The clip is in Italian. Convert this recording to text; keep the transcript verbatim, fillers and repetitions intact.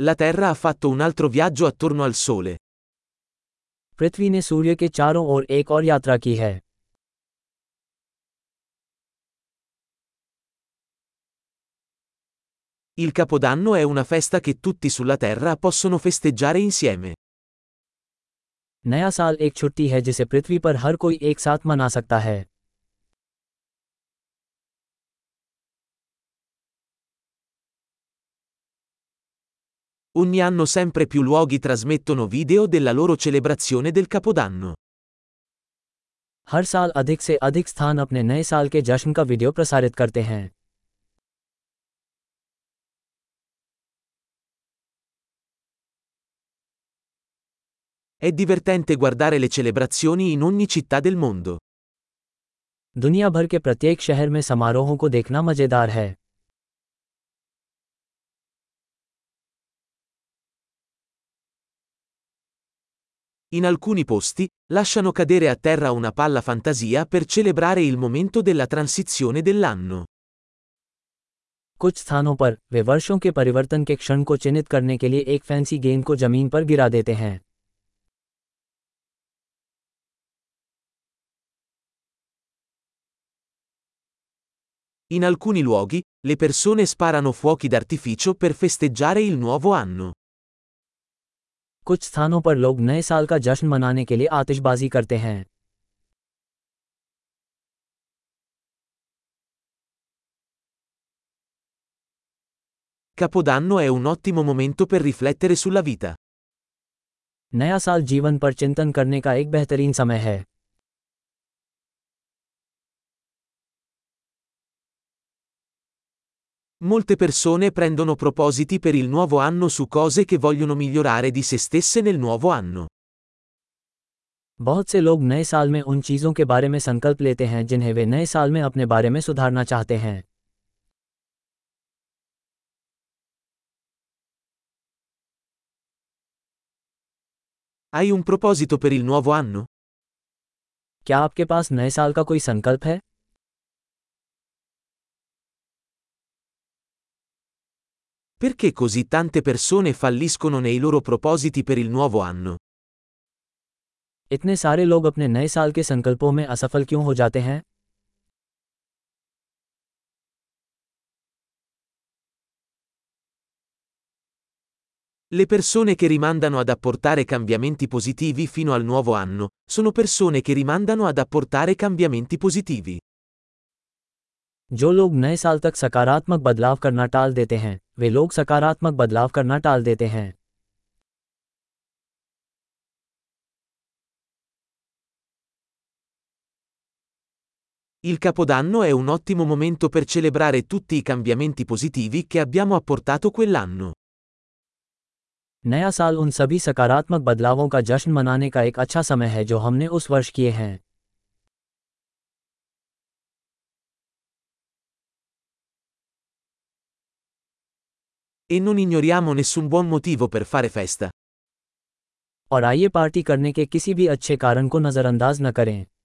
La Terra ha fatto un altro viaggio attorno al Sole. पृथ्वी ने सूर्य के चारों ओर एक और यात्रा की है. Il Capodanno è una festa che tutti sulla Terra possono festeggiare insieme. नया साल एक छुट्टी है जिसे पृथ्वी पर हर कोई एक साथ मना सकता है. Ogni anno sempre più luoghi trasmettono video della loro celebrazione del Capodanno. हर साल अधिक से अधिक स्थान अपने नए साल के जश्न का वीडियो प्रसारित करते हैं. È divertente guardare le celebrazioni in ogni città del mondo. दुनिया भर के प्रत्येक शहर में समारोहों को देखना मजेदार है. In alcuni posti, lasciano cadere a terra una palla fantasia per celebrare il momento della transizione dell'anno. कुछ स्थानों पर वे वर्षों के परिवर्तन के क्षण को चिन्हित करने के लिए एक फैंसी गेंद को जमीन पर गिरा देते हैं. In alcuni luoghi, le persone sparano fuochi d'artificio per festeggiare il nuovo anno. कुछ स्थानों पर लोग नए साल का जश्न मनाने के लिए आतिशबाजी करते हैं. Capodanno è un ottimo momento per riflettere sulla vita. नया साल जीवन पर चिंतन करने का एक बेहतरीन समय है. Molte persone prendono propositi per il nuovo anno su cose che vogliono migliorare di se stesse nel nuovo anno. बहुत से लोग नए साल में उन चीजों के बारे में संकल्प लेते हैं जिन्हें वे नए साल में अपने बारे में सुधारना चाहते हैं. Hai un proposito per il nuovo anno? क्या आपके पास नए साल का कोई संकल्प है? Perché così tante persone falliscono nei loro propositi per il nuovo anno? इतने सारे लोग अपने नए साल के संकल्पों में असफल क्यों हो जाते हैं? Le persone che rimandano ad apportare cambiamenti positivi fino al nuovo anno sono persone che rimandano ad apportare cambiamenti positivi. जो लोग नए साल तक सकारात्मक बदलाव करना टाल देते हैं वे लोग सकारात्मक बदलाव करना टाल देते हैं. Il Capodanno è un ottimo momento per celebrare tutti i cambiamenti positivi che abbiamo apportato quell'anno. नया साल उन सभी सकारात्मक बदलावों का जश्न मनाने का एक अच्छा समय है जो हमने उस वर्ष किए हैं. E non ignoriamo nessun buon motivo per fare festa. और आइए पार्टी करने के किसी भी अच्छे कारण को नजरअंदाज न करें.